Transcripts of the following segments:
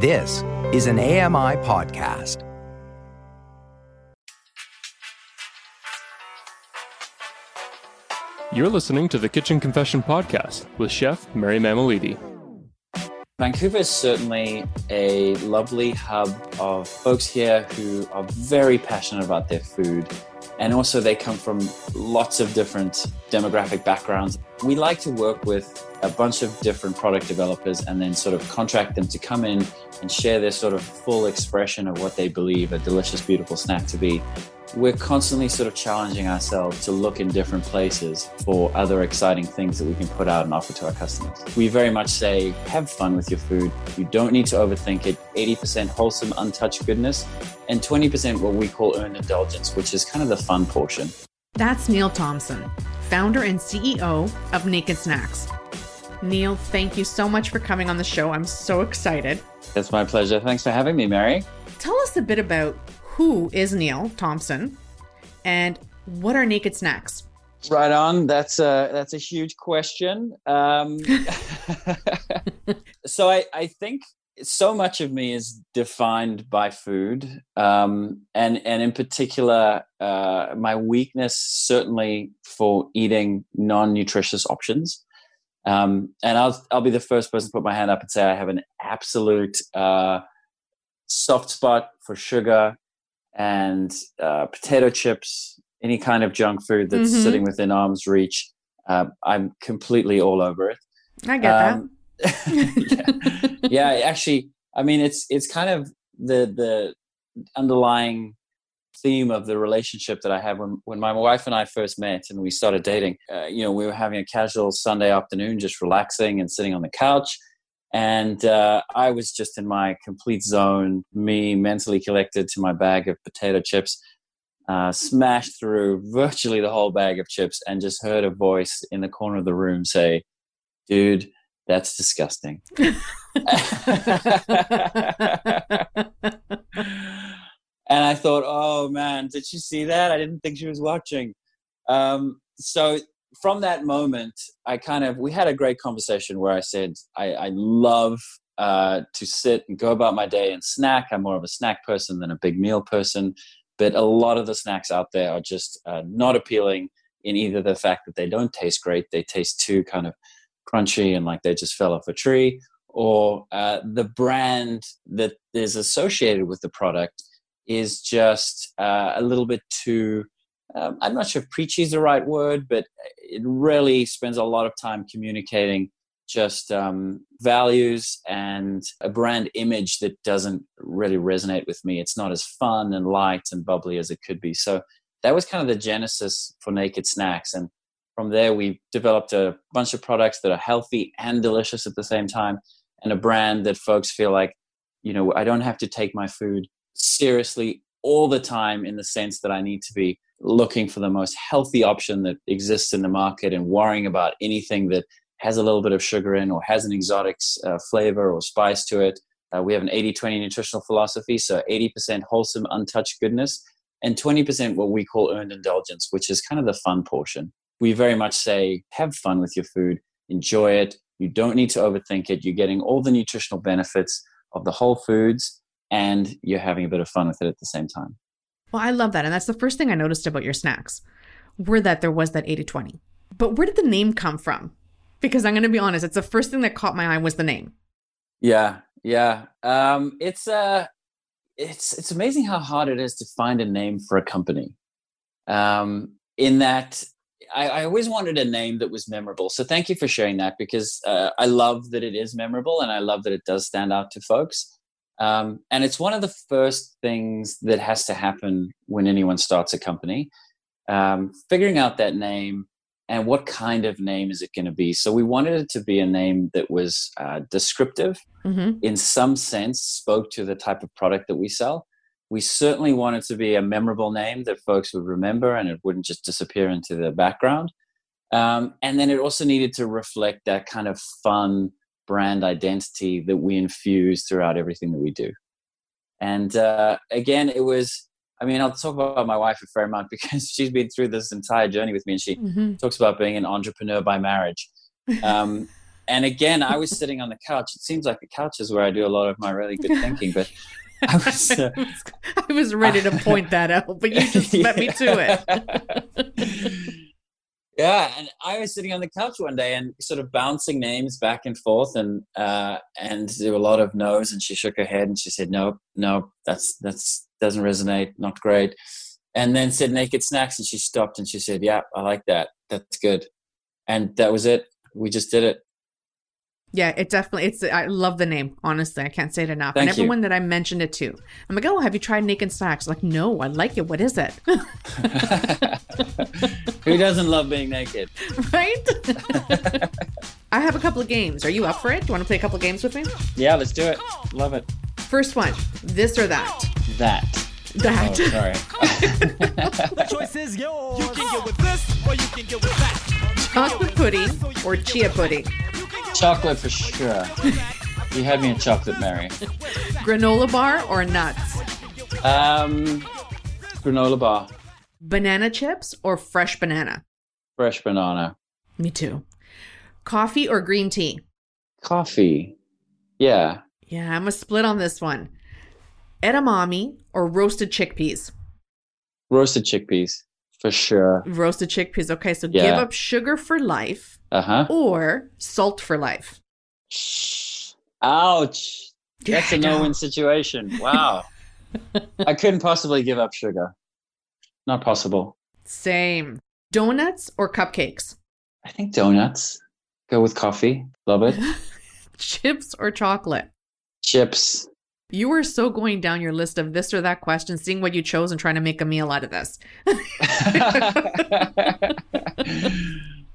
This is an AMI podcast. You're listening to the Kitchen Confession Podcast with Chef Mary Mammoliti. Vancouver is certainly a lovely hub of folks here who are very passionate about their food. And also they come from lots of different demographic backgrounds. We like to work with a bunch of different product developers and then sort of contract them to come in and share their sort of full expression of what they believe a delicious, beautiful snack to be. We're constantly sort of challenging ourselves to look in different places for other exciting things that we can put out and offer to our customers. We very much say, have fun with your food. You don't need to overthink it. 80% wholesome, untouched goodness, and 20% what we call earned indulgence, which is kind of the fun portion. That's Neil Thompson, founder and CEO of Naked Snacks. Neil, thank you so much for coming on the show. I'm so excited. It's my pleasure. Thanks for having me, Mary. Tell us a bit about who is Neil Thompson and what are Naked Snacks? Right on. That's a huge question. So I think so much of me is defined by food. And in particular, my weakness certainly for eating non-nutritious options. And I'll be the first person to put my hand up and say I have an absolute soft spot for sugar and potato chips, any kind of junk food that's sitting within arm's reach. I'm completely all over it. I get that. yeah, actually, I mean, it's kind of the underlying theme of the relationship that I had when my wife and I first met and we started dating. We were having a casual Sunday afternoon, just relaxing and sitting on the couch. And I was just in my complete zone, me mentally collected to my bag of potato chips, smashed through virtually the whole bag of chips and just heard a voice in the corner of the room say, "Dude, that's disgusting." And I thought, oh man, did she see that? I didn't think she was watching. So from that moment, we had a great conversation where I said, I love to sit and go about my day and snack. I'm more of a snack person than a big meal person. But a lot of the snacks out there are just not appealing in either the fact that they don't taste great. They taste too kind of crunchy and like they just fell off a tree, or the brand that is associated with the product is just a little bit too, I'm not sure if preachy is the right word, but it really spends a lot of time communicating just values and a brand image that doesn't really resonate with me. It's not as fun and light and bubbly as it could be. So that was kind of the genesis for Naked Snacks. And from there, we developed a bunch of products that are healthy and delicious at the same time, and a brand that folks feel like, I don't have to take my food seriously all the time in the sense that I need to be looking for the most healthy option that exists in the market and worrying about anything that has a little bit of sugar in or has an exotic flavor or spice to it. We have an 80-20 nutritional philosophy, so 80% wholesome, untouched goodness, and 20% what we call earned indulgence, which is kind of the fun portion. We very much say, have fun with your food, enjoy it. You don't need to overthink it. You're getting all the nutritional benefits of the whole foods, and you're having a bit of fun with it at the same time. Well, I love that. And that's the first thing I noticed about your snacks, were that there was that 80-20. But where did the name come from? Because I'm going to be honest, it's the first thing that caught my eye was the name. Yeah. It's amazing how hard it is to find a name for a company. In that, I always wanted a name that was memorable. So thank you for sharing that, because I love that it is memorable and I love that it does stand out to folks. And it's one of the first things that has to happen when anyone starts a company, figuring out that name and what kind of name is it going to be. So we wanted it to be a name that was descriptive, in some sense, spoke to the type of product that we sell. We certainly wanted to be a memorable name that folks would remember and it wouldn't just disappear into the background. And then it also needed to reflect that kind of fun brand identity that we infuse throughout everything that we do. And again, it was, I'll talk about my wife a fair amount because she's been through this entire journey with me, and she talks about being an entrepreneur by marriage. And again, I was sitting on the couch. It seems like the couch is where I do a lot of my really good thinking, but I was ready to point that out, but you just let me to it. Yeah, and I was sitting on the couch one day and sort of bouncing names back and forth, and there were a lot of no's, and she shook her head and she said, no, that's doesn't resonate, not great. And then said Naked Snacks, and she stopped and she said, yeah, I like that. That's good. And that was it. We just did it. Yeah, it definitely, I love the name. Honestly, I can't say it enough. Thank you. Everyone that I mentioned it to, I'm like, oh, have you tried Naked Snacks? Like, no, I like it. What is it? Who doesn't love being naked? Right? I have a couple of games. Are you up for it? Do you want to play a couple of games with me? Yeah, let's do it. Love it. First one, this or that? That. Oh, sorry. The choice is yours. You can get with this or you can get with that. Chocolate pudding or chia pudding? Chocolate for sure. You had me in chocolate, Mary. Granola bar or nuts? Granola bar. Banana chips or fresh banana? Fresh banana. Me too. Coffee or green tea? Coffee. Yeah. Yeah, I'm a split on this one. Edamame or roasted chickpeas? Roasted chickpeas, for sure. Roasted chickpeas. Okay, so give up sugar for life. Or salt for life. Ouch. That's a no-win situation. Wow. I couldn't possibly give up sugar. Not possible. Same. Donuts or cupcakes? I think donuts. Go with coffee. Love it. Chips or chocolate? Chips. You were so going down your list of this or that question, seeing what you chose and trying to make a meal out of this.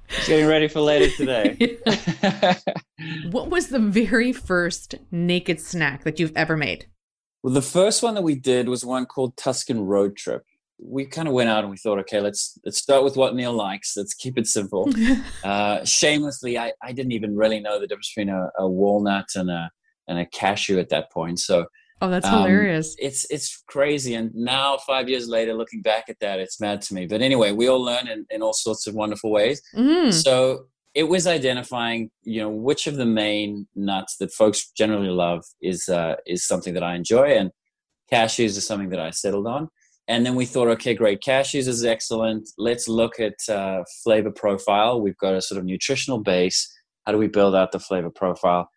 Just getting ready for later today. What was the very first naked snack that you've ever made? Well, the first one that we did was one called Tuscan Road Trip. We kind of went out and we thought, okay, let's start with what Neil likes. Let's keep it simple. Shamelessly, I didn't even really know the difference between a walnut and a cashew at that point. So, oh, that's hilarious. It's crazy. And now 5 years later, looking back at that, it's mad to me. But anyway, we all learn in all sorts of wonderful ways. Mm. So it was identifying, which of the main nuts that folks generally love is something that I enjoy. And cashews is something that I settled on. And then we thought, okay, great. Cashews is excellent. Let's look at flavor profile. We've got a sort of nutritional base. How do we build out the flavor profile?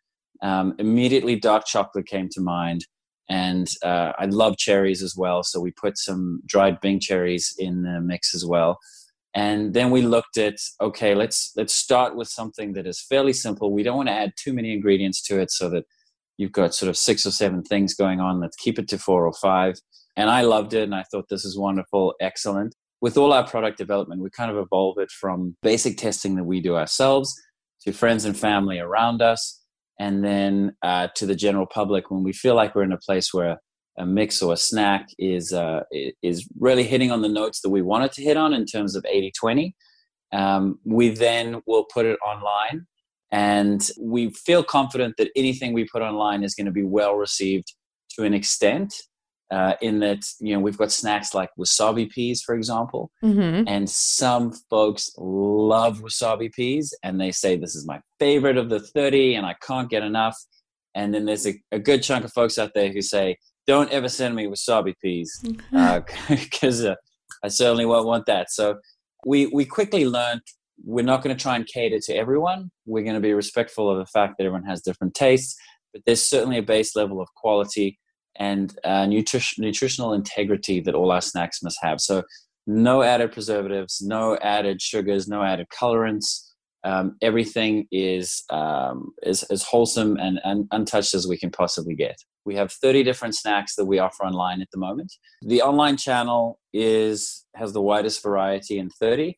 Immediately dark chocolate came to mind. And I love cherries as well. So we put some dried Bing cherries in the mix as well. And then we looked at, okay, let's start with something that is fairly simple. We don't want to add too many ingredients to it so that you've got sort of 6 or 7 things going on. Let's keep it to 4 or 5. And I loved it. And I thought this is wonderful, excellent. With all our product development, we kind of evolve it from basic testing that we do ourselves to friends and family around us. And then to the general public, when we feel like we're in a place where a mix or a snack is really hitting on the notes that we want it to hit on in terms of 80-20, we then will put it online. And we feel confident that anything we put online is going to be well received to an extent in that, we've got snacks like wasabi peas, for example. Mm-hmm. And some folks love wasabi peas and they say, this is my favorite of the 30 and I can't get enough. And then there's a good chunk of folks out there who say, don't ever send me wasabi peas because I certainly won't want that. So we quickly learned we're not going to try and cater to everyone. We're going to be respectful of the fact that everyone has different tastes, but there's certainly a base level of quality and nutritional integrity that all our snacks must have. So no added preservatives, no added sugars, no added colorants. Everything is as wholesome and untouched as we can possibly get. We have 30 different snacks that we offer online at the moment. The online channel has the widest variety in 30.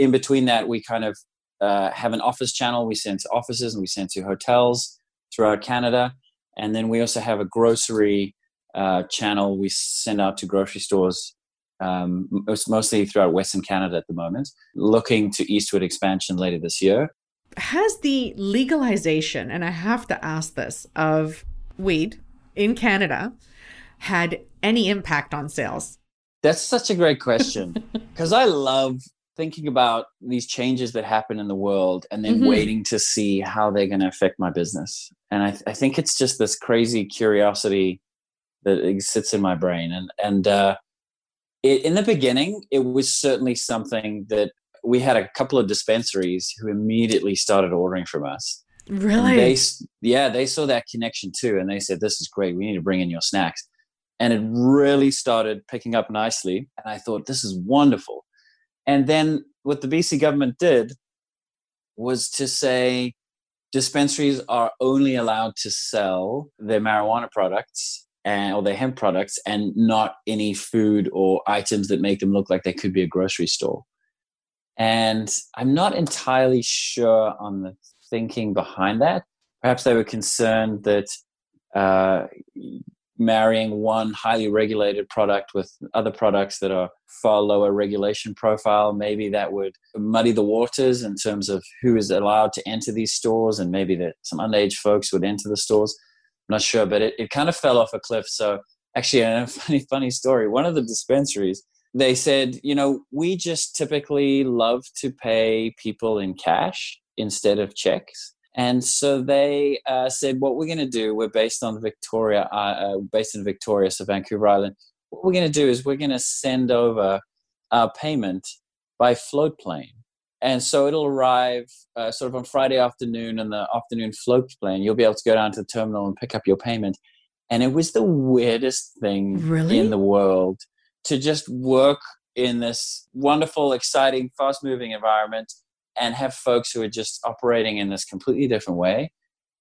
In between that, we kind of have an office channel. We send to offices and we send to hotels throughout Canada. And then we also have a grocery channel we send out to grocery stores. Mostly throughout Western Canada at the moment, looking to eastward expansion later this year. Has the legalization, and I have to ask this, of weed in Canada had any impact on sales? That's such a great question because I love thinking about these changes that happen in the world and then waiting to see how they're going to affect my business. And I think it's just this crazy curiosity that sits in my brain. And in the beginning, it was certainly something that we had a couple of dispensaries who immediately started ordering from us. Really? They saw that connection too. And they said, this is great. We need to bring in your snacks. And it really started picking up nicely. And I thought, this is wonderful. And then what the BC government did was to say dispensaries are only allowed to sell their marijuana products or their hemp products and not any food or items that make them look like they could be a grocery store. And I'm not entirely sure on the thinking behind that. Perhaps they were concerned that marrying one highly regulated product with other products that are far lower regulation profile, maybe that would muddy the waters in terms of who is allowed to enter these stores, and maybe that some underage folks would enter the stores. I'm not sure, but it kind of fell off a cliff. So actually, a funny story. One of the dispensaries, they said, you know, we just typically love to pay people in cash instead of checks. And so they said, what we're going to do, we're based in Victoria, so Vancouver Island. What we're going to do is we're going to send over our payment by float plane. And so it'll arrive sort of on Friday afternoon, and the afternoon float plane, you'll be able to go down to the terminal and pick up your payment. And it was the weirdest thing in the world to just work in this wonderful, exciting, fast-moving environment and have folks who are just operating in this completely different way.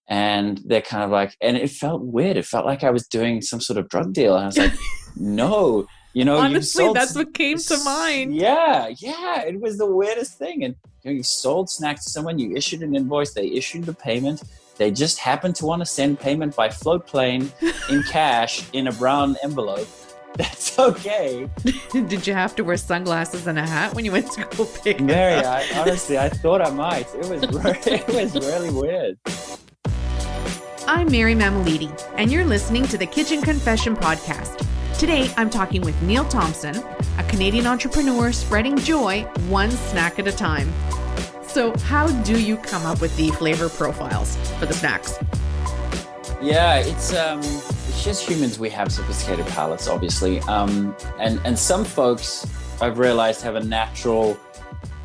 And they're kind of like, and it felt weird. It felt like I was doing some sort of drug deal. And I was like, no, you know, honestly, that's what came to mind. Yeah. It was the weirdest thing. And you know, you sold snacks to someone, you issued an invoice, they issued the payment. They just happened to want to send payment by float plane in cash in a brown envelope. That's okay. Did you have to wear sunglasses and a hat when you went to go pick Mary, up? Honestly, I thought I might. It was really weird. I'm Mary Mammoliti, and you're listening to the Kitchen Confession Podcast. Today, I'm talking with Neil Thompson, a Canadian entrepreneur spreading joy one snack at a time. So how do you come up with the flavor profiles for the snacks? Yeah, it's just humans. We have sophisticated palates, obviously. And some folks, I've realized, have a natural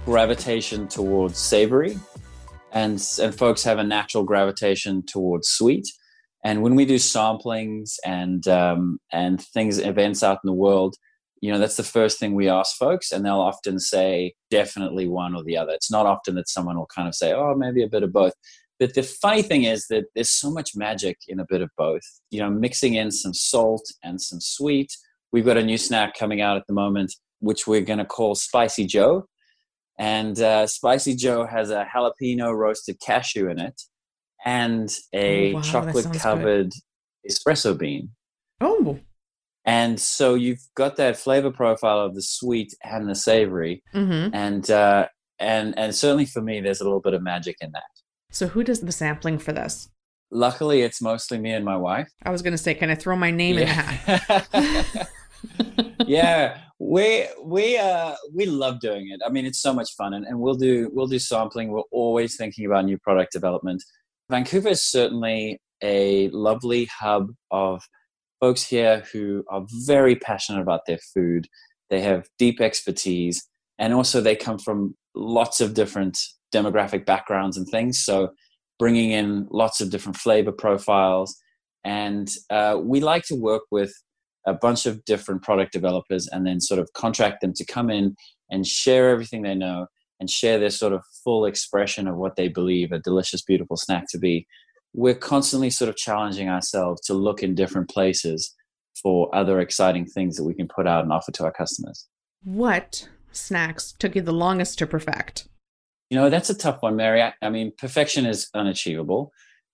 gravitation towards savory, and folks have a natural gravitation towards sweet. And when we do samplings and events out in the world, you know, that's the first thing we ask folks, and they'll often say definitely one or the other. It's not often that someone will kind of say, oh, maybe a bit of both. But the funny thing is that there's so much magic in a bit of both, you know, mixing in some salt and some sweet. We've got a new snack coming out at the moment, which we're going to call Spicy Joe. And Spicy Joe has a jalapeno roasted cashew in it and a chocolate covered espresso bean. Oh. And so you've got that flavor profile of the sweet and the savory. Mm-hmm. And certainly for me, there's a little bit of magic in that. So who does the sampling for this? Luckily, it's mostly me and my wife. I was going to say, can I throw my name in the hat? Yeah, we love doing it. I mean, it's so much fun, and we'll do sampling. We're always thinking about new product development. Vancouver is certainly a lovely hub of folks here who are very passionate about their food. They have deep expertise, and also they come from lots of different demographic backgrounds and things. So bringing in lots of different flavor profiles. And we like to work with a bunch of different product developers and then sort of contract them to come in and share everything they know and share their sort of full expression of what they believe a delicious, beautiful snack to be. We're constantly sort of challenging ourselves to look in different places for other exciting things that we can put out and offer to our customers. What snacks took you the longest to perfect? You know, that's a tough one, Mary. I mean, perfection is unachievable.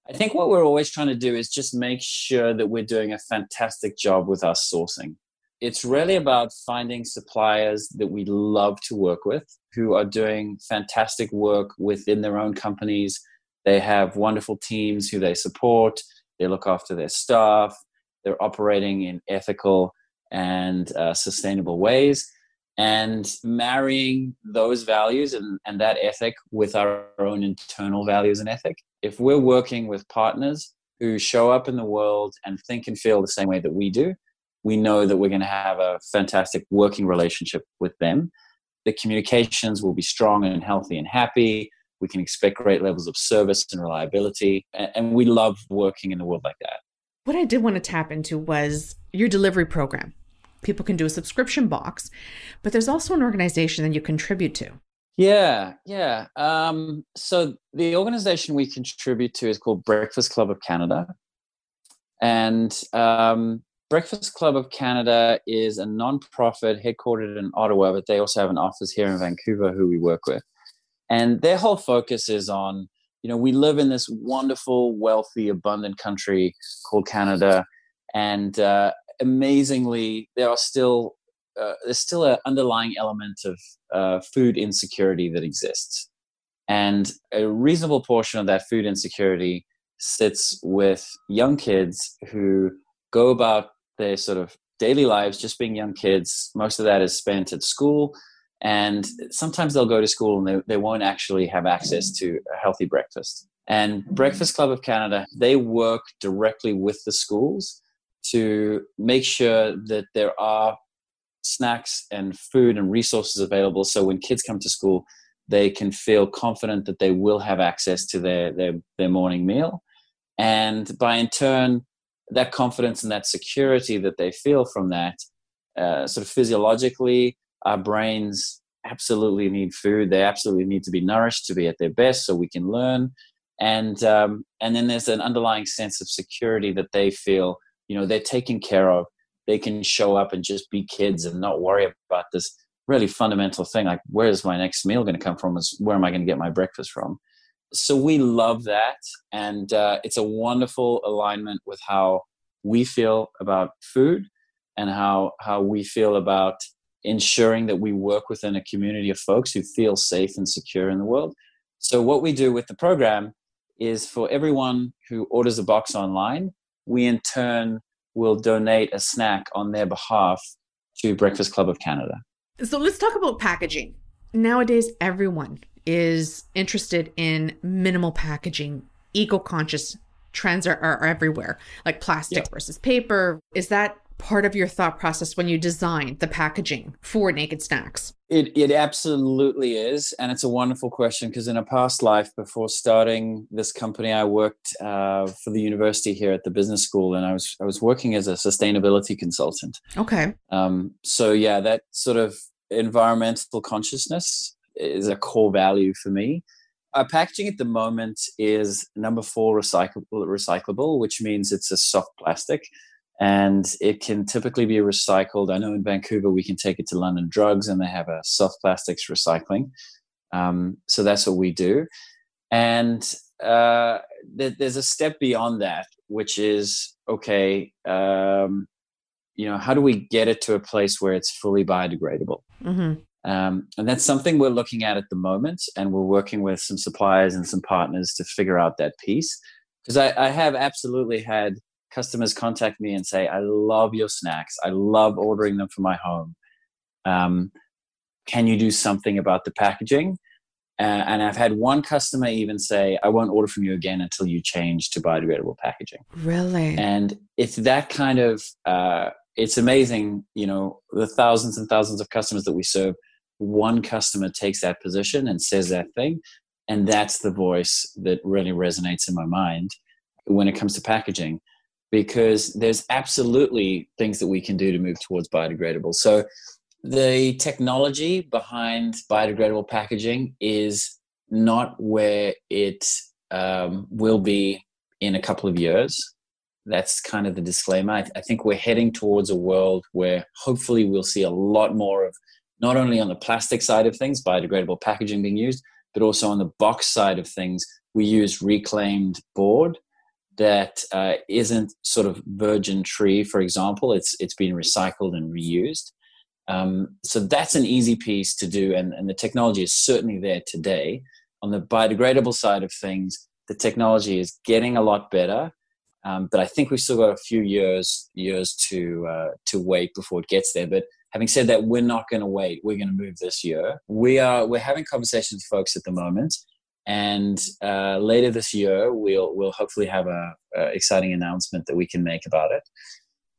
I think what we're always trying to do is just make sure that we're doing a fantastic job with our sourcing. It's really about finding suppliers that we love to work with, who are doing fantastic work within their own companies. They have wonderful teams who they support. They look after their staff. They're operating in ethical and sustainable ways. And marrying those values and that ethic with our own internal values and ethic. If we're working with partners who show up in the world and think and feel the same way that we do, we know that we're going to have a fantastic working relationship with them. The communications will be strong and healthy and happy. We can expect great levels of service and reliability. And we love working in a world like that. What I did want to tap into was your delivery program. People can do a subscription box, but there's also an organization that you contribute to. Yeah. So the organization we contribute to is called Breakfast Club of Canada. And Breakfast Club of Canada is a nonprofit headquartered in Ottawa, but they also have an office here in Vancouver who we work with. And their whole focus is on, we live in this wonderful, wealthy, abundant country called Canada. And amazingly, there's still an underlying element of food insecurity that exists. And a reasonable portion of that food insecurity sits with young kids who go about their sort of daily lives just being young kids. Most of that is spent at school. And sometimes they'll go to school and they won't actually have access to a healthy breakfast. And Breakfast Club of Canada, they work directly with the schools to make sure that there are snacks and food and resources available so when kids come to school, they can feel confident that they will have access to their morning meal. And by in turn, that confidence and that security that they feel from that, sort of physiologically, our brains absolutely need food. They absolutely need to be nourished to be at their best so we can learn. And then there's an underlying sense of security that they feel, they're taken care of. They can show up and just be kids and not worry about this really fundamental thing. Like, where is my next meal going to come from? Where am I going to get my breakfast from? So we love that. And it's a wonderful alignment with how we feel about food and how we feel about ensuring that we work within a community of folks who feel safe and secure in the world. So what we do with the program is for everyone who orders a box online, we in turn will donate a snack on their behalf to Breakfast Club of Canada. So let's talk about packaging. Nowadays, everyone is interested in minimal packaging. Eco-conscious trends are everywhere, like plastic versus paper. Is that part of your thought process when you designed the packaging for Naked Snacks? It absolutely is. And it's a wonderful question because in a past life, before starting this company, I worked for the university here at the business school, and I was working as a sustainability consultant. Okay. So yeah, that sort of environmental consciousness is a core value for me. Our packaging at the moment is number 4 recyclable, which means it's a soft plastic. And it can typically be recycled. I know in Vancouver, we can take it to London Drugs and they have a soft plastics recycling. So that's what we do. And there's a step beyond that, which is, okay, how do we get it to a place where it's fully biodegradable? Mm-hmm. And that's something we're looking at the moment. And we're working with some suppliers and some partners to figure out that piece. Because I have absolutely had customers contact me and say, I love your snacks. I love ordering them from my home. Can you do something about the packaging? And I've had one customer even say, I won't order from you again until you change to biodegradable packaging. Really? And it's that kind of, it's amazing, the thousands and thousands of customers that we serve, one customer takes that position and says that thing. And that's the voice that really resonates in my mind when it comes to packaging. Because there's absolutely things that we can do to move towards biodegradable. So the technology behind biodegradable packaging is not where it will be in a couple of years. That's kind of the disclaimer. I think we're heading towards a world where hopefully we'll see a lot more of, not only on the plastic side of things, biodegradable packaging being used, but also on the box side of things. We use reclaimed board that isn't sort of virgin tree, for example. It's been recycled and reused. So that's an easy piece to do, and the technology is certainly there today. On the biodegradable side of things, the technology is getting a lot better, but I think we've still got a few years to wait before it gets there. But Having said that, we're not going to wait. We're going to move this year. We're having conversations with folks at the moment, and later this year we'll hopefully have a exciting announcement that we can make about it.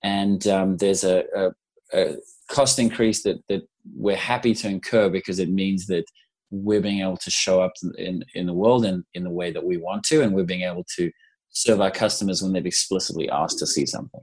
And there's a cost increase that we're happy to incur because it means that we're being able to show up in the world in the way that we want to, and we're being able to serve our customers when they've explicitly asked to see something.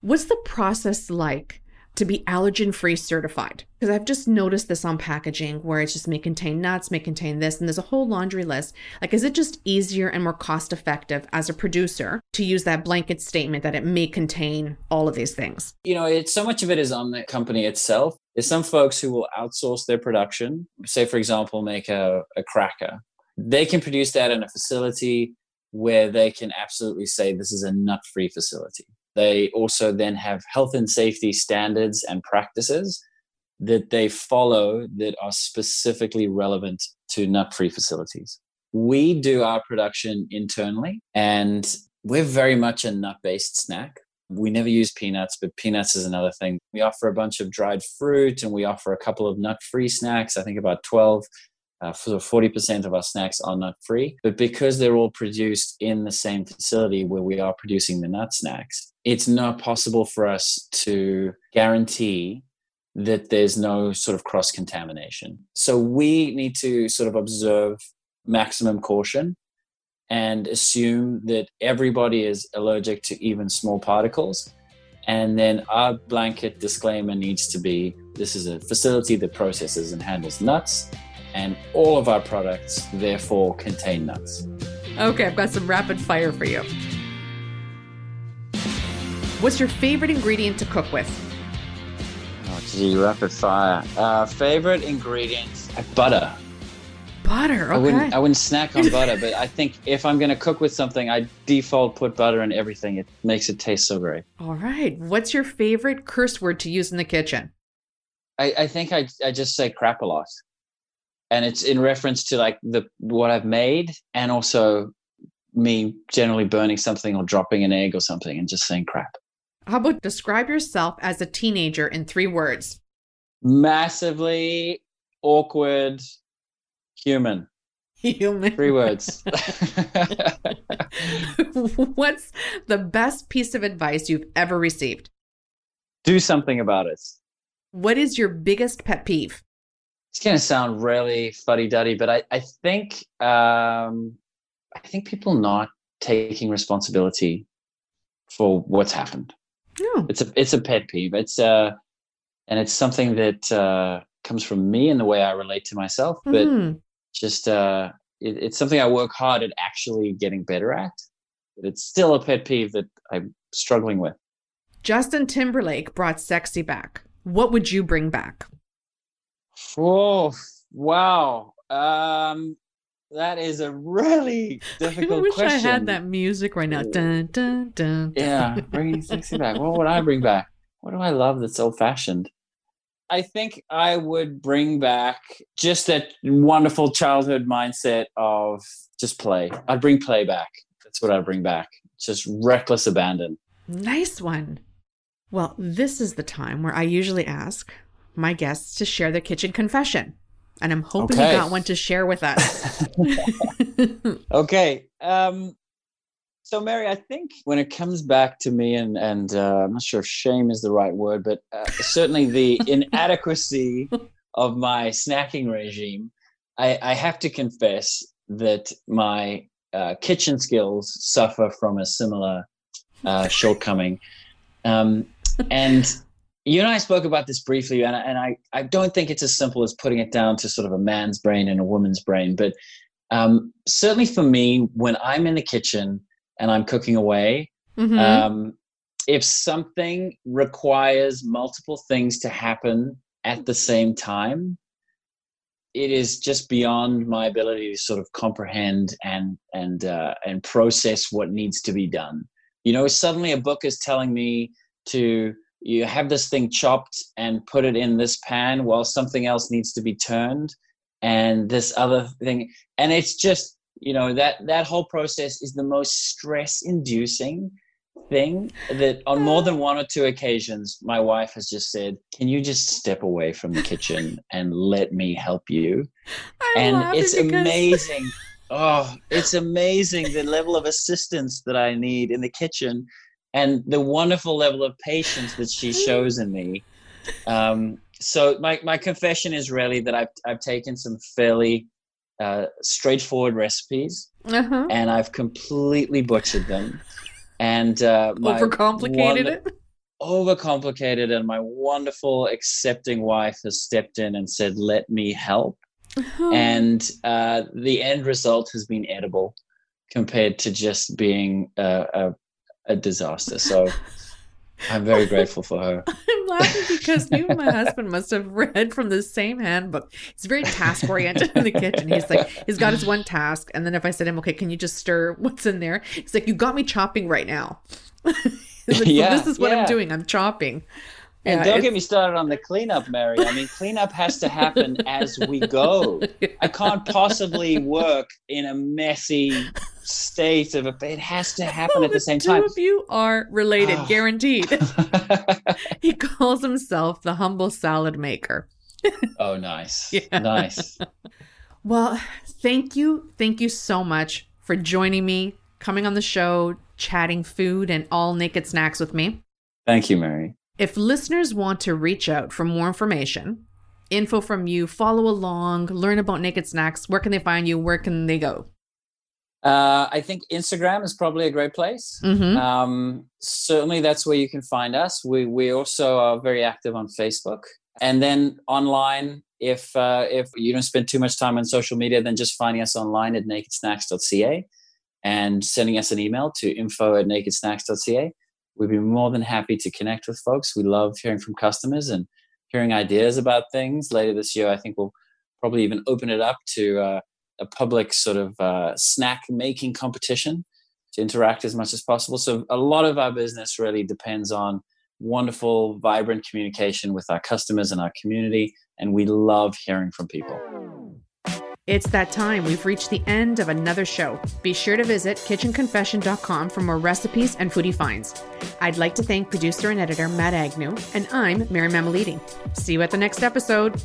What's the process like to be allergen-free certified? Because I've just noticed this on packaging where it's just may contain nuts, may contain this, and there's a whole laundry list. Like, is it just easier and more cost-effective as a producer to use that blanket statement that it may contain all of these things? You know, it's so much of it is on the company itself. There's some folks who will outsource their production, say, for example, make a cracker. They can produce that in a facility where they can absolutely say this is a nut-free facility. They also then have health and safety standards and practices that they follow that are specifically relevant to nut-free facilities. We do our production internally, and we're very much a nut-based snack. We never use peanuts, but peanuts is another thing. We offer a bunch of dried fruit, and we offer a couple of nut-free snacks. I think about 12, 40% of our snacks are nut-free. But because they're all produced in the same facility where we are producing the nut snacks, it's not possible for us to guarantee that there's no sort of cross-contamination. So we need to sort of observe maximum caution and assume that everybody is allergic to even small particles. And then our blanket disclaimer needs to be, this is a facility that processes and handles nuts, and all of our products therefore contain nuts. Okay, I've got some rapid fire for you. What's your favorite ingredient to cook with? Oh, gee, rapid fire. Favorite ingredients, butter. Butter, okay. I wouldn't snack on butter, but I think if I'm going to cook with something, I default put butter in everything. It makes it taste so great. All right. What's your favorite curse word to use in the kitchen? I think I just say crap a lot. And it's in reference to like what I've made, and also me generally burning something or dropping an egg or something and just saying crap. How about describe yourself as a teenager in 3 words? Massively awkward human. Human. 3 words. What's the best piece of advice you've ever received? Do something about it. What is your biggest pet peeve? It's going to sound really fuddy-duddy, but I think people not taking responsibility for what's happened. No. It's a pet peeve. And it's something that comes from me and the way I relate to myself, but just it's something I work hard at actually getting better at. But it's still a pet peeve that I'm struggling with. Justin Timberlake brought sexy back. What would you bring back? Oh, wow. That is a really difficult question. I had that music right now. Dun, dun, dun, dun. Yeah, bringing sexy back. What would I bring back? What do I love that's old-fashioned? I think I would bring back just that wonderful childhood mindset of just play. I'd bring play back. That's what I'd bring back. Just reckless abandon. Nice one. Well, this is the time where I usually ask my guests to share their kitchen confession. And I'm hoping you got one to share with us. Okay. So Mary, I think when it comes back to me, and I'm not sure if shame is the right word, but certainly the inadequacy of my snacking regime, I have to confess that my kitchen skills suffer from a similar shortcoming. And you and I spoke about this briefly, and I don't think it's as simple as putting it down to sort of a man's brain and a woman's brain. But certainly for me, when I'm in the kitchen and I'm cooking away, if something requires multiple things to happen at the same time, it is just beyond my ability to sort of comprehend and process what needs to be done. You know, suddenly a book is telling me to, you have this thing chopped and put it in this pan while something else needs to be turned and this other thing. And it's just, you know, that whole process is the most stress inducing thing that on more than one or two occasions, my wife has just said, "Can you just step away from the kitchen and let me help you?" And it's amazing. Oh, it's amazing the level of assistance that I need in the kitchen and the wonderful level of patience that she shows in me. So my confession is really that I've taken some fairly straightforward recipes and I've completely butchered them and overcomplicated it, and my wonderful accepting wife has stepped in and said, "Let me help." And the end result has been edible compared to just being a disaster. So I'm very grateful for her. I'm laughing because you and my husband must have read from the same handbook. He's very task oriented in the kitchen. He's like, he's got his one task. And then if I said to him, "Okay, can you just stir what's in there?" He's like, "You got me chopping right now." He's like, "Well, this is what I'm doing. I'm chopping." And don't get me started on the cleanup, Mary. I mean, cleanup has to happen as we go. I can't possibly work in a messy state of it has to happen at the same time. The two of you are related, guaranteed. He calls himself the humble salad maker. Oh, nice. Yeah. Nice. Well, thank you. Thank you so much for joining me, coming on the show, chatting food and all Naked Snacks with me. Thank you, Mary. If listeners want to reach out for more information, info from you, follow along, learn about Naked Snacks, where can they find you? Where can they go? I think Instagram is probably a great place. Certainly that's where you can find us. We also are very active on Facebook. And then online, if you don't spend too much time on social media, then just finding us online at nakedsnacks.ca and sending us an email to info@nakedsnacks.ca. We'd be more than happy to connect with folks. We love hearing from customers and hearing ideas about things. Later this year, I think we'll probably even open it up to a public sort of snack making competition to interact as much as possible. So a lot of our business really depends on wonderful, vibrant communication with our customers and our community. And we love hearing from people. It's that time. We've reached the end of another show. Be sure to visit kitchenconfession.com for more recipes and foodie finds. I'd like to thank producer and editor Matt Agnew, and I'm Mary Mammoliti. See you at the next episode.